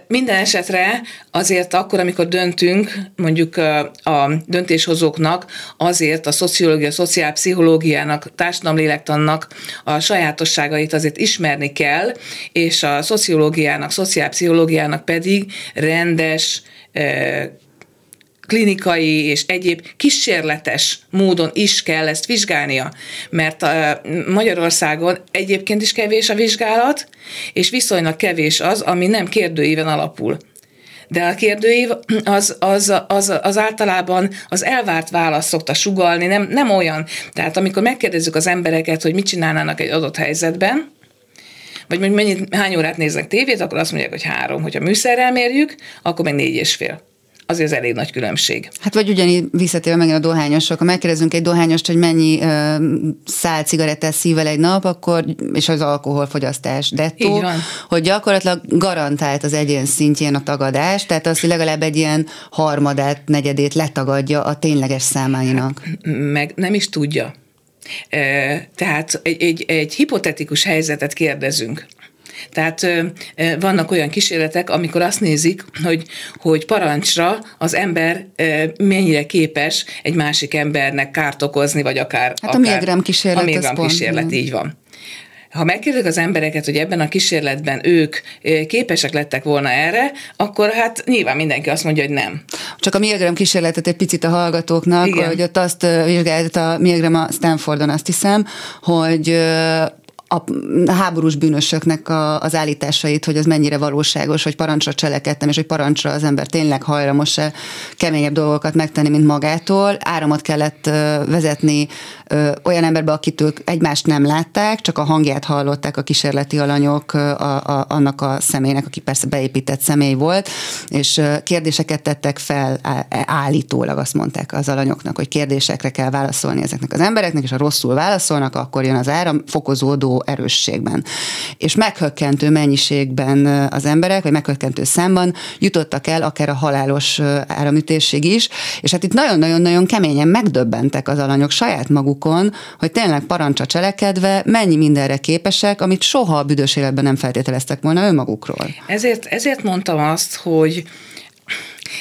Minden esetre azért akkor, amikor döntünk, mondjuk a döntéshozóknak, azért a szociológia, a szociálpszichológiának, a társadalomlélektannak a sajátosságait azért ismerni kell, és a szociológiának, szociálpszichológiának pedig rendes klinikai és egyéb kísérletes módon is kell ezt vizsgálnia, mert Magyarországon egyébként is kevés a vizsgálat, és viszonylag kevés az, ami nem kérdőíven alapul. De a kérdőív az, az, az, az általában az elvárt választ szokta sugallni, nem, nem olyan. Tehát amikor megkérdezzük az embereket, hogy mit csinálnának egy adott helyzetben, vagy mondjuk mennyit, hány órát néznek tévét, akkor azt mondják, hogy három. Hogyha műszerrel mérjük, akkor meg négy és fél. Azért az elég nagy különbség. Hát vagy ugyanígy visszatérve megint a dohányosok. Ha megkérdezünk egy dohányost, hogy mennyi ö, szál cigarettát szív el egy nap, akkor, és az alkoholfogyasztás dettó, hogy gyakorlatilag garantált az egyén szintjén a tagadás, tehát az, hogy legalább egy ilyen harmadát, negyedét letagadja a tényleges számáinak. Meg nem is tudja. Tehát egy, egy, egy hipotetikus helyzetet kérdezünk. Tehát vannak olyan kísérletek, amikor azt nézik, hogy, hogy parancsra az ember mennyire képes egy másik embernek kárt okozni, vagy akár... Hát a Milgram kísérlet. A Milgram kísérlet, pont, így van. Ha megkérdezik az embereket, hogy ebben a kísérletben ők képesek lettek volna erre, akkor hát nyilván mindenki azt mondja, hogy nem. Csak a Milgram kísérletet egy picit a hallgatóknak, igen, hogy ott azt vizsgált a Milgram a Stanfordon, azt hiszem, hogy... a háborús bűnösöknek a, az állításait, hogy az mennyire valóságos, hogy parancsra cselekedtem, és hogy parancsra az ember tényleg hajlamos-e keményebb dolgokat megtenni, mint magától. Áramot kellett vezetni olyan emberbe, akitől egymást nem látták, csak a hangját hallották a kísérleti alanyok a, a, annak a személynek, aki persze beépített személy volt, és kérdéseket tettek fel állítólag, azt mondták az alanyoknak, hogy kérdésekre kell válaszolni ezeknek az embereknek, és ha rosszul válaszolnak, akkor jön az áram fokozódó erősségben. És meghökkentő mennyiségben az emberek, vagy meghökkentő számban jutottak el akár a halálos áramütésig is, és hát itt nagyon-nagyon-nagyon keményen megdöbbentek az alanyok saját magukon, hogy tényleg parancsra cselekedve mennyi mindenre képesek, amit soha a büdös életben nem feltételeztek volna önmagukról. Ezért, ezért mondtam azt, hogy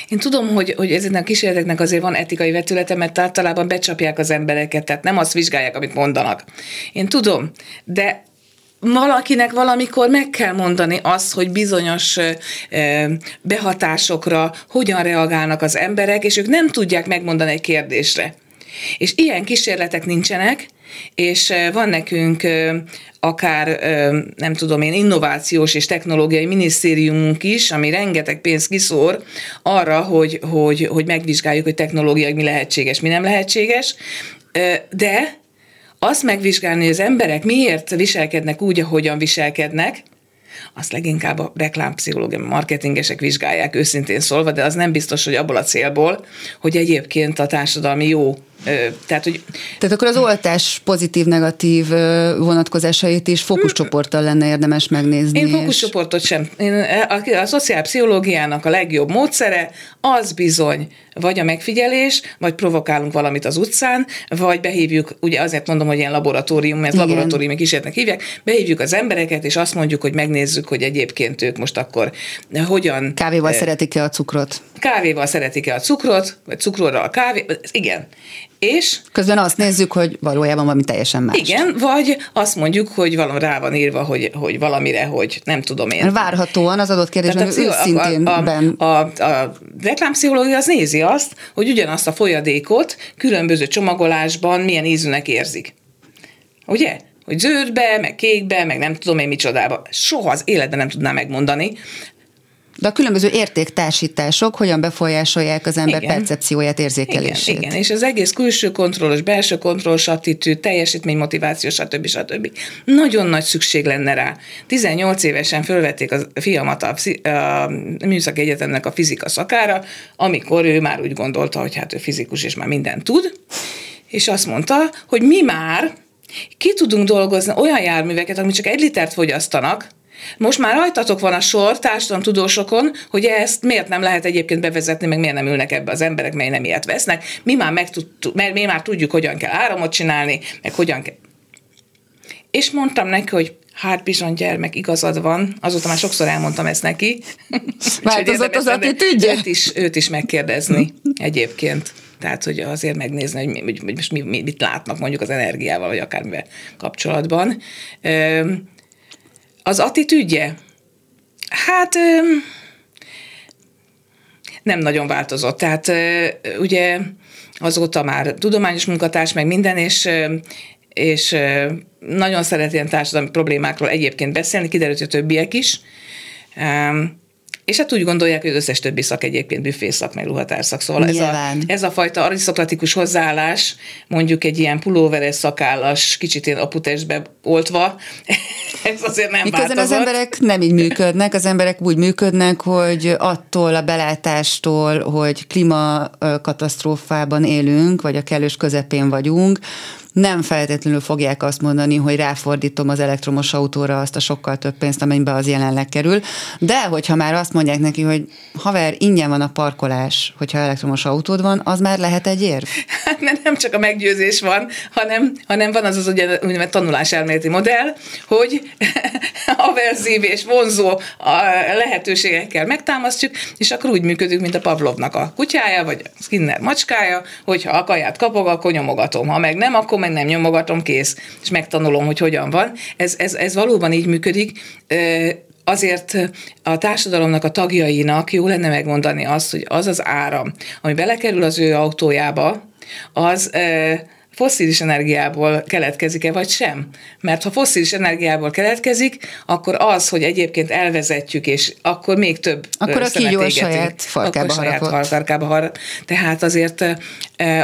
én tudom, hogy, hogy ezeknek a kísérleteknek azért van etikai vetülete, mert általában becsapják az embereket, tehát nem azt vizsgálják, amit mondanak. Én tudom, de valakinek valamikor meg kell mondani azt, hogy bizonyos behatásokra hogyan reagálnak az emberek, és ők nem tudják megmondani egy kérdésre. És ilyen kísérletek nincsenek, és van nekünk akár, nem tudom én, innovációs és technológiai minisztériumunk is, ami rengeteg pénzt kiszór arra, hogy, hogy, hogy megvizsgáljuk, hogy technológiai mi lehetséges, mi nem lehetséges, de azt megvizsgálni, hogy az emberek miért viselkednek úgy, ahogyan viselkednek, azt leginkább a reklámpszichológia, marketingesek vizsgálják őszintén szólva, de az nem biztos, hogy abból a célból, hogy egyébként a társadalmi jó. Tehát, hogy... Tehát akkor az oltás pozitív-negatív vonatkozásait is fókuszcsoporttal lenne érdemes megnézni. Én fókuszcsoportot sem. A szociálpszichológiának a legjobb módszere az bizony, vagy a megfigyelés, vagy provokálunk valamit az utcán, vagy behívjuk, ugye azért mondom, hogy ilyen laboratórium, mert igen, laboratóriumi kísérletnek hívják, behívjuk az embereket, és azt mondjuk, hogy megnézzük, hogy egyébként ők most akkor hogyan... Kávéval eh, szeretik-e a cukrot? Kávéval szeretik-e a cukrot, vagy cukrorral a kávé, igen. És közben azt nézzük, hogy valójában valami teljesen más. Igen, vagy azt mondjuk, hogy valami rá van írva, hogy, hogy valamire, hogy nem tudom én. Várhatóan az adott kérdésben őszintén. A, a, a, a, a reklámpszichológia az nézi azt, hogy ugyanazt a folyadékot különböző csomagolásban milyen ízűnek érzik. Ugye? Hogy zöldbe, meg kékbe, meg nem tudom én micsodába. Soha az életben nem tudná megmondani. De a különböző értéktársítások hogyan befolyásolják az ember, igen, percepcióját, érzékelését. Igen, igen, és az egész külső kontrollos, belső kontrollos attitűd, teljesítmény, motiváció, stb. stb. Nagyon nagy szükség lenne rá. tizennyolc évesen fölvették a fiamat a, a Műszaki Egyetemnek a fizika szakára, amikor ő már úgy gondolta, hogy hát ő fizikus, és már mindent tud, és azt mondta, hogy mi már ki tudunk dolgozni olyan járműveket, amik csak egy litert fogyasztanak, Most már rajtatok van a sor társadalomtudósokon, hogy ezt miért nem lehet egyébként bevezetni, meg miért nem ülnek ebbe az emberek, mert nem ilyet vesznek. Mi már, meg tud, mi már tudjuk, hogyan kell áramot csinálni, meg hogyan kell. És mondtam neki, hogy hát bizony gyermek, igazad van. Azóta már sokszor elmondtam ezt neki. Változott az attitűdje? Őt is, őt is megkérdezni egyébként. Tehát, hogy azért megnézni, hogy, mi, hogy, hogy most mi, mit látnak mondjuk az energiával, vagy akármivel kapcsolatban. Az attitűdje? Hát nem nagyon változott. Tehát ugye azóta már tudományos munkatárs, meg minden, és és nagyon szeret ilyen társadalmi problémákról egyébként beszélni, kiderült, hogy a többiek is. És hát úgy gondolják, hogy az összes többi szak egyébként büfészak, meg ruhatárszak. Szóval ez a, ez a fajta arisztokratikus hozzáállás, mondjuk egy ilyen pulóveres szakállas, kicsit ilyen aputestbe oltva, ez azért nem változott. Miközben az emberek nem így működnek, az emberek úgy működnek, hogy attól a belátástól, hogy klímakatasztrófában élünk, vagy a kellős közepén vagyunk, nem feltétlenül fogják azt mondani, hogy ráfordítom az elektromos autóra azt a sokkal több pénzt, amennyibe az jelenleg kerül. De hogyha már azt mondják neki, hogy haver, ingyen van a parkolás, hogyha elektromos autód van, az már lehet egy érv? Hát nem csak a meggyőzés van, hanem, hanem van az az úgynevezett tanuláselméleti modell, hogy averzív és vonzó lehetőségekkel megtámasztjuk, és akkor úgy működünk, mint a Pavlovnak a kutyája, vagy a Skinner macskája, hogyha a kaját kapok, akkor nyomogatom, ha meg nem, akkor meg nem nyomogatom, kész, és megtanulom, hogy hogyan van. Ez, ez, ez valóban így működik. Azért a társadalomnak, a tagjainak jó lenne megmondani azt, hogy az az áram, ami belekerül az ő autójába, az fosszilis energiából keletkezik-e, vagy sem? Mert ha fosszilis energiából keletkezik, akkor az, hogy egyébként elvezetjük, és akkor még több akkor a kígyó a saját farkába harapott. Saját farkába harap. Tehát azért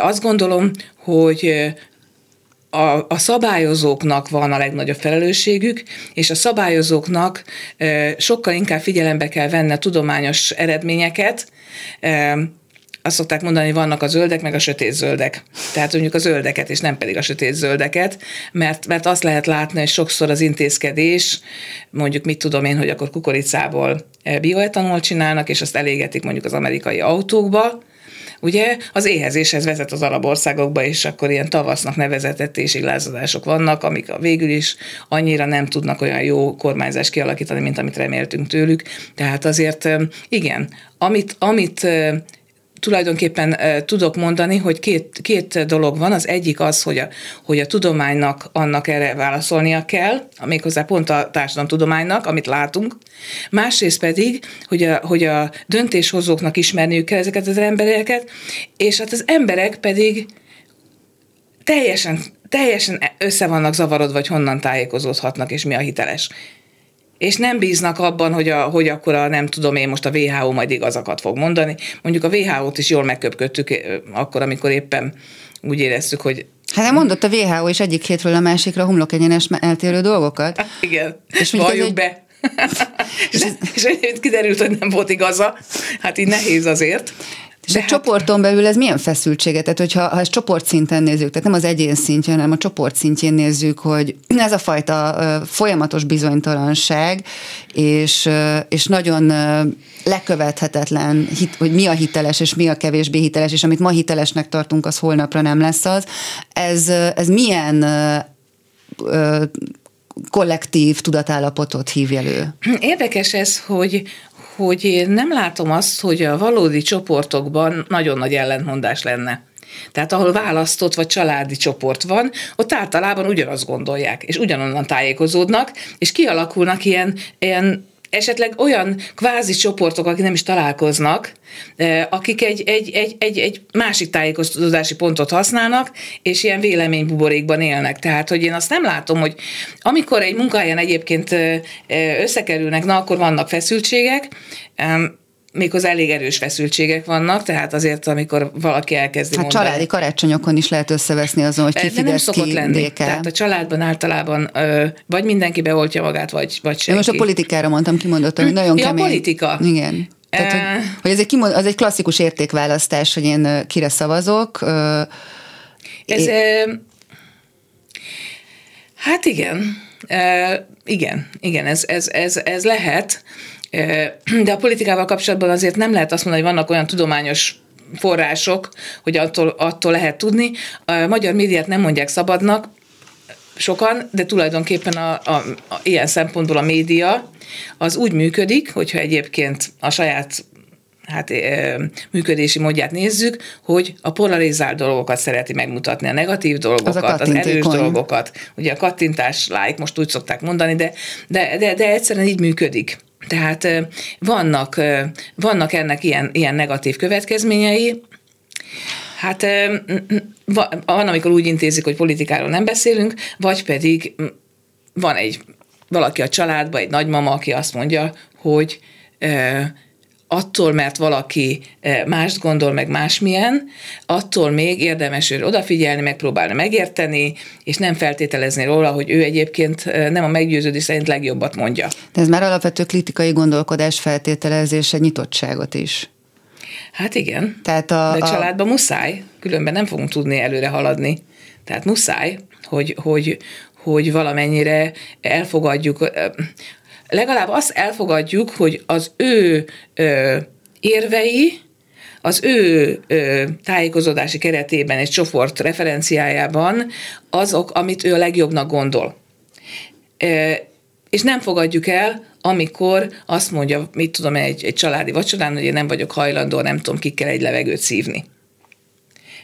azt gondolom, hogy A, a szabályozóknak van a legnagyobb felelősségük, és a szabályozóknak e, sokkal inkább figyelembe kell venni a tudományos eredményeket. E, azt szokták mondani, hogy vannak a zöldek, meg a sötétzöldek. Tehát mondjuk a zöldeket, és nem pedig a sötétzöldeket, mert, mert azt lehet látni, hogy sokszor az intézkedés, mondjuk mit tudom én, hogy akkor kukoricából bioetanol csinálnak, és azt elégetik mondjuk az amerikai autókba, ugye az éhezéshez vezet az arab országokba, és akkor ilyen tavasznak nevezetett éhséglázadások vannak, amik végül is annyira nem tudnak olyan jó kormányzást kialakítani, mint amit reméltünk tőlük. Tehát azért igen, amit, amit tulajdonképpen tudok mondani, hogy két, két dolog van. Az egyik az, hogy a, hogy a tudománynak annak erre válaszolnia kell, méghozzá pont a társadalomtudománynak, amit látunk. Másrészt pedig, hogy a, hogy a döntéshozóknak ismerniük kell ezeket az embereket, és hát az emberek pedig teljesen, teljesen össze vannak zavarodva, hogy honnan tájékozódhatnak, és mi a hiteles. És nem bíznak abban, hogy, a, hogy akkor a, nem tudom én most a vé há ó majd igazakat fog mondani. Mondjuk a vé há ó-t is jól megköpködtük akkor, amikor éppen úgy éreztük, hogy... Hát nem mondott a vé há ó is egyik hétről a másikra homlokegyenes eltérő dolgokat. Hát igen, és valljuk egy... be. és, és egyébként kiderült, hogy nem volt igaza. Hát így nehéz azért. És hát... csoporton belül ez milyen feszültséget? Tehát, hogyha ha ezt csoportszinten nézzük, tehát nem az egyén szintjén, hanem a csoportszintjén nézzük, hogy ez a fajta uh, folyamatos bizonytalanság, és, uh, és nagyon uh, lekövethetetlen, hit, hogy mi a hiteles, és mi a kevésbé hiteles, és amit ma hitelesnek tartunk, az holnapra nem lesz az. Ez, uh, ez milyen uh, uh, kollektív tudatállapotot hív elő? Érdekes ez, hogy hogy én nem látom azt, hogy a valódi csoportokban nagyon nagy ellentmondás lenne. Tehát ahol választott vagy családi csoport van, ott általában ugyanazt gondolják, és ugyanonnan tájékozódnak, és kialakulnak ilyen, ilyen esetleg olyan kvázi csoportok, akik nem is találkoznak, akik egy, egy, egy, egy, egy másik tájékozódási pontot használnak, és ilyen véleménybuborékban élnek. Tehát, hogy én azt nem látom, hogy amikor egy munkahelyen egyébként összekerülnek, na akkor vannak feszültségek, méghozzá elég erős feszültségek vannak, tehát azért, amikor valaki elkezdi hát mondani. Hát családi karácsonyokon is lehet összeveszni azon, hogy ki Fidesz, ki lenni. Tehát a családban általában vagy mindenki beoltja magát, vagy, vagy senki. Én most a politikára mondtam, kimondottam, hogy nagyon ja, kemény. A politika. Igen. Tehát, e... hogy, hogy ez egy, kimond, az egy klasszikus értékválasztás, hogy én kire szavazok. Ez, én... e... Hát igen. E, igen, igen, ez, ez, ez, ez lehet, de a politikával kapcsolatban azért nem lehet azt mondani, hogy vannak olyan tudományos források, hogy attól, attól lehet tudni. A magyar médiát nem mondják szabadnak sokan, de tulajdonképpen a, a, a, ilyen szempontból a média az úgy működik, hogyha egyébként a saját hát, e, működési módját nézzük, hogy a polarizált dolgokat szereti megmutatni, a negatív dolgokat, az, az erős dolgokat. Ugye a kattintás, like, most úgy szokták mondani, de, de, de, de egyszerűen így működik. Tehát vannak, vannak ennek ilyen, ilyen negatív következményei. Hát van, amikor úgy intézik, hogy politikáról nem beszélünk, vagy pedig van egy valaki a családban, egy nagymama, aki azt mondja, hogy attól, mert valaki mást gondol, meg másmilyen, attól még érdemes őre odafigyelni, megpróbálni megérteni, és nem feltételezni róla, hogy ő egyébként nem a meggyőződés szerint legjobbat mondja. De ez már alapvető kritikai gondolkodás feltételezése, nyitottságot is. Hát igen, tehát a, de a családban muszáj, különben nem fogunk tudni előre haladni. Tehát muszáj, hogy, hogy, hogy valamennyire elfogadjuk, legalább azt elfogadjuk, hogy az ő ö, érvei, az ő ö, tájékozódási keretében és csoport referenciájában azok, amit ő a legjobbnak gondol. E, és nem fogadjuk el, amikor azt mondja, mit tudom, egy, egy családi vacsorán, hogy én nem vagyok hajlandó, nem tudom, kikkel egy levegőt szívni.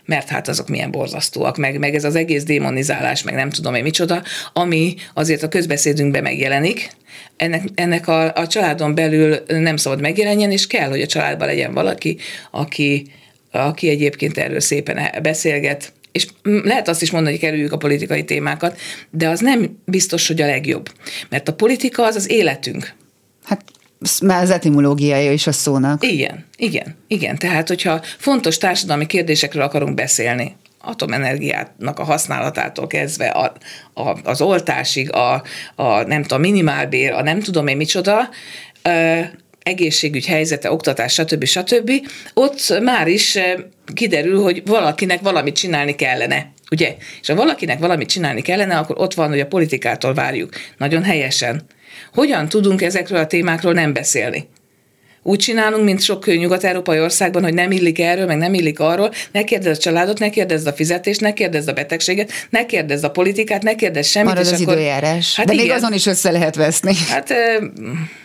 Mert hát azok milyen borzasztóak, meg, meg ez az egész démonizálás, meg nem tudom én micsoda, ami azért a közbeszédünkben megjelenik. Ennek, ennek a, a családon belül nem szabad megjelenjen, és kell, hogy a családban legyen valaki, aki, aki egyébként erről szépen beszélget. És lehet azt is mondani, hogy kerüljük a politikai témákat, de az nem biztos, hogy a legjobb. Mert a politika az az életünk. Hát már az etimológiája is a szónak. Igen, igen, igen. Tehát, hogyha fontos társadalmi kérdésekről akarunk beszélni, atomenergiának a használatától kezdve a, a, az oltásig, a, a nem tudom, minimálbér, a nem tudom én micsoda, ö, egészségügy helyzete, oktatás, stb. stb. Ott már is kiderül, hogy valakinek valamit csinálni kellene. Ugye? És ha valakinek valamit csinálni kellene, akkor ott van, hogy a politikától várjuk. Nagyon helyesen. Hogyan tudunk ezekről a témákról nem beszélni? Úgy csinálunk, mint sok nyugat-európai országban, hogy nem illik erről, meg nem illik arról, ne kérdezz a családot, ne kérdezz a fizetést, ne kérdezz a betegséget, ne kérdezz a politikát, ne kérdezz semmit. Marad és az akkor... időjárás. Hát de igen. Még azon is össze lehet veszni. Hát,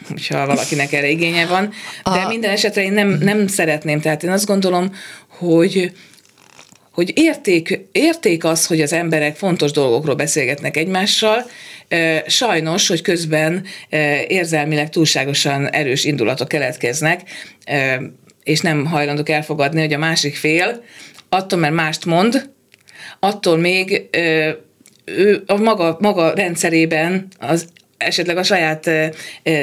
hogyha valakinek erre igénye van. De a... minden esetre én nem, nem szeretném. Tehát én azt gondolom, hogy... hogy érték, érték az, hogy az emberek fontos dolgokról beszélgetnek egymással, sajnos, hogy közben érzelmileg túlságosan erős indulatok keletkeznek, és nem hajlandok elfogadni, hogy a másik fél attól, mert mást mond, attól még ő a maga, maga rendszerében az, esetleg a saját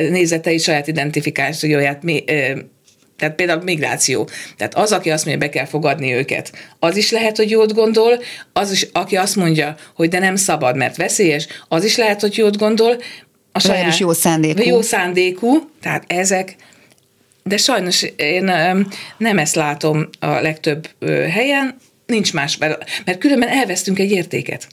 nézeteit, saját identifikációját tehát például migráció. Tehát az, aki azt mondja, be kell fogadni őket, az is lehet, hogy jót gondol, az is, aki azt mondja, hogy de nem szabad, mert veszélyes, az is lehet, hogy jót gondol. A saját is jó szándékú. Jó szándékú, tehát ezek. De sajnos én nem ezt látom a legtöbb helyen, nincs más, mert különben elvesztünk egy értéket.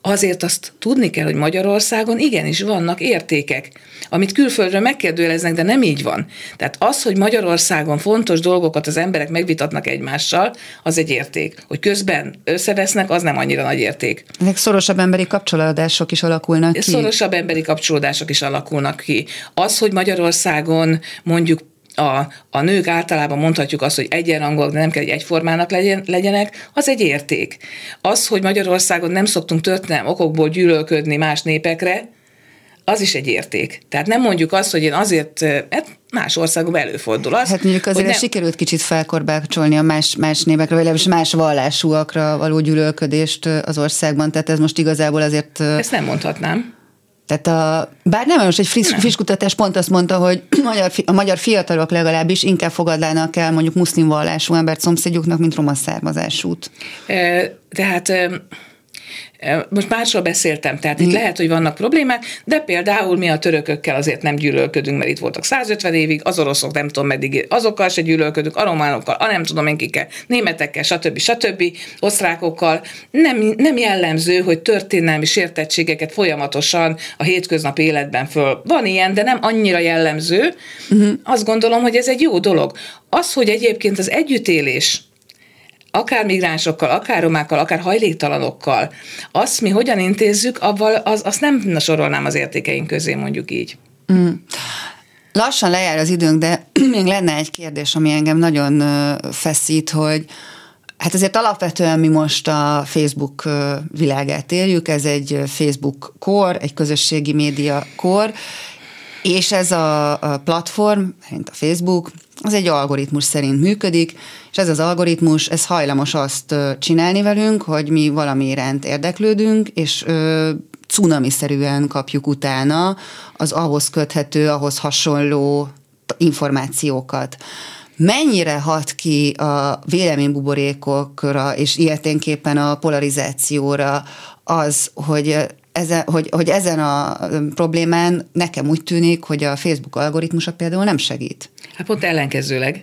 Azért azt tudni kell, hogy Magyarországon igenis vannak értékek, amit külföldről megkérdőjeleznek, de nem így van. Tehát az, hogy Magyarországon fontos dolgokat az emberek megvitatnak egymással, az egy érték. Hogy közben összevesznek, az nem annyira nagy érték. Ezek szorosabb emberi kapcsolódások is alakulnak ki. Szorosabb emberi kapcsolódások is alakulnak ki. Az, hogy Magyarországon mondjuk A, a nők általában mondhatjuk azt, hogy egyenrangúak, de nem kell, hogy egyformának legyen, legyenek, az egy érték. Az, hogy Magyarországon nem szoktunk történelmi okokból gyűlölködni más népekre, az is egy érték. Tehát nem mondjuk azt, hogy én azért, hát más országokban előfordul az. Hát mondjuk azért nem... sikerült kicsit felkorbácsolni a más, más népekre, vagy legalábbis más vallásúakra való gyűlölködést az országban, tehát ez most igazából azért... Ezt nem mondhatnám. Tehát a, bár nem, most egy friss, friss kutatás pont azt mondta, hogy magyar, a magyar fiatalok legalábbis inkább fogadlának el mondjuk muszlim vallású embert szomszédjuknak, mint roma származásút. Tehát Most másról beszéltem, tehát itt lehet, hogy vannak problémák, de például mi a törökökkel azért nem gyűlölködünk, mert itt voltak száz ötven évig, az oroszok nem tudom meddig, azokkal se gyűlölködünk, a románokkal, a nem tudom én kikkel, németekkel, stb. stb. Osztrákokkal. Nem, nem jellemző, hogy történelmi sértettségeket folyamatosan a hétköznapi életben föl. Van ilyen, de nem annyira jellemző. Uh-huh. Azt gondolom, hogy ez egy jó dolog. Az, hogy egyébként az együttélés akár migránsokkal, akár romákkal, akár hajléktalanokkal, azt mi hogyan intézzük, abban az, azt nem sorolnám az értékeink közé, mondjuk így. Mm. Lassan lejár az időnk, de még lenne egy kérdés, ami engem nagyon feszít, hogy hát azért alapvetően mi most a Facebook világát éljük, ez egy Facebook kor, egy közösségi média kor, és ez a platform, mint a Facebook, az egy algoritmus szerint működik, és ez az algoritmus, ez hajlamos azt csinálni velünk, hogy mi valami iránt érdeklődünk, és ö, cunamiszerűen kapjuk utána az ahhoz köthető, ahhoz hasonló információkat. Mennyire hat ki a véleménybuborékokra, és ilyeténképpen a polarizációra az, hogy Ezen, hogy, hogy ezen a problémán nekem úgy tűnik, hogy a Facebook algoritmusa például nem segít. Hát pont ellenkezőleg.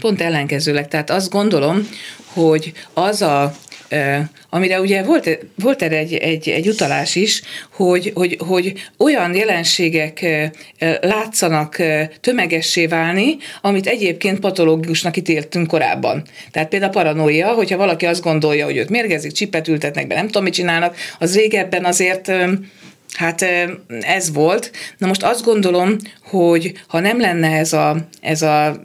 Pont ellenkezőleg. Tehát azt gondolom, hogy az a, amire ugye volt, volt erre egy, egy, egy utalás is, hogy, hogy, hogy olyan jelenségek látszanak tömegessé válni, amit egyébként patológusnak ítéltünk korábban. Tehát például a paranoia, hogyha valaki azt gondolja, hogy őt mérgezik, csipet ültetnek be, nem tudom, mit csinálnak, az régebben azért... Hát ez volt. Na most azt gondolom, hogy ha nem lenne ez a, ez a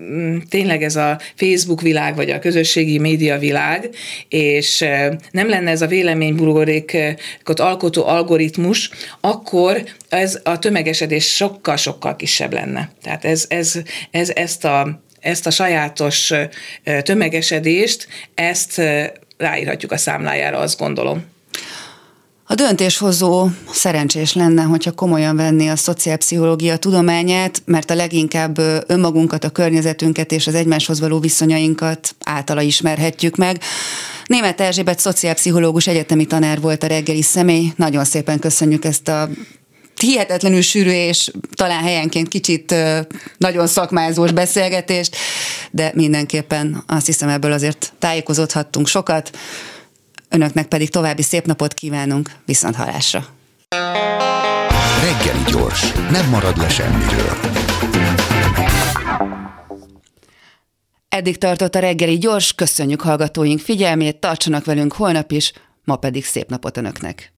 tényleg ez a Facebook világ, vagy a közösségi média világ, és nem lenne ez a véleménybuborékot alkotó algoritmus, akkor ez a tömegesedés sokkal-sokkal kisebb lenne. Tehát ez, ez, ez, ezt, a, ezt a sajátos tömegesedést, ezt ráírhatjuk a számlájára, azt gondolom. A döntéshozó szerencsés lenne, hogyha komolyan venné a szociálpszichológia tudományát, mert a leginkább önmagunkat, a környezetünket és az egymáshoz való viszonyainkat általa ismerhetjük meg. Németh Erzsébet szociálpszichológus, egyetemi tanár volt a reggeli személy. Nagyon szépen köszönjük ezt a hihetetlenül sűrű és talán helyenként kicsit nagyon szakmázós beszélgetést, de mindenképpen azt hiszem, ebből azért tájékozódhattunk sokat. Önöknek pedig további szép napot kívánunk, viszont hallásra. Reggeli gyors, nem marad le semmiről. Eddig tartott a reggeli gyors, köszönjük hallgatóink figyelmét, tartsanak velünk holnap is, ma pedig szép napot önöknek.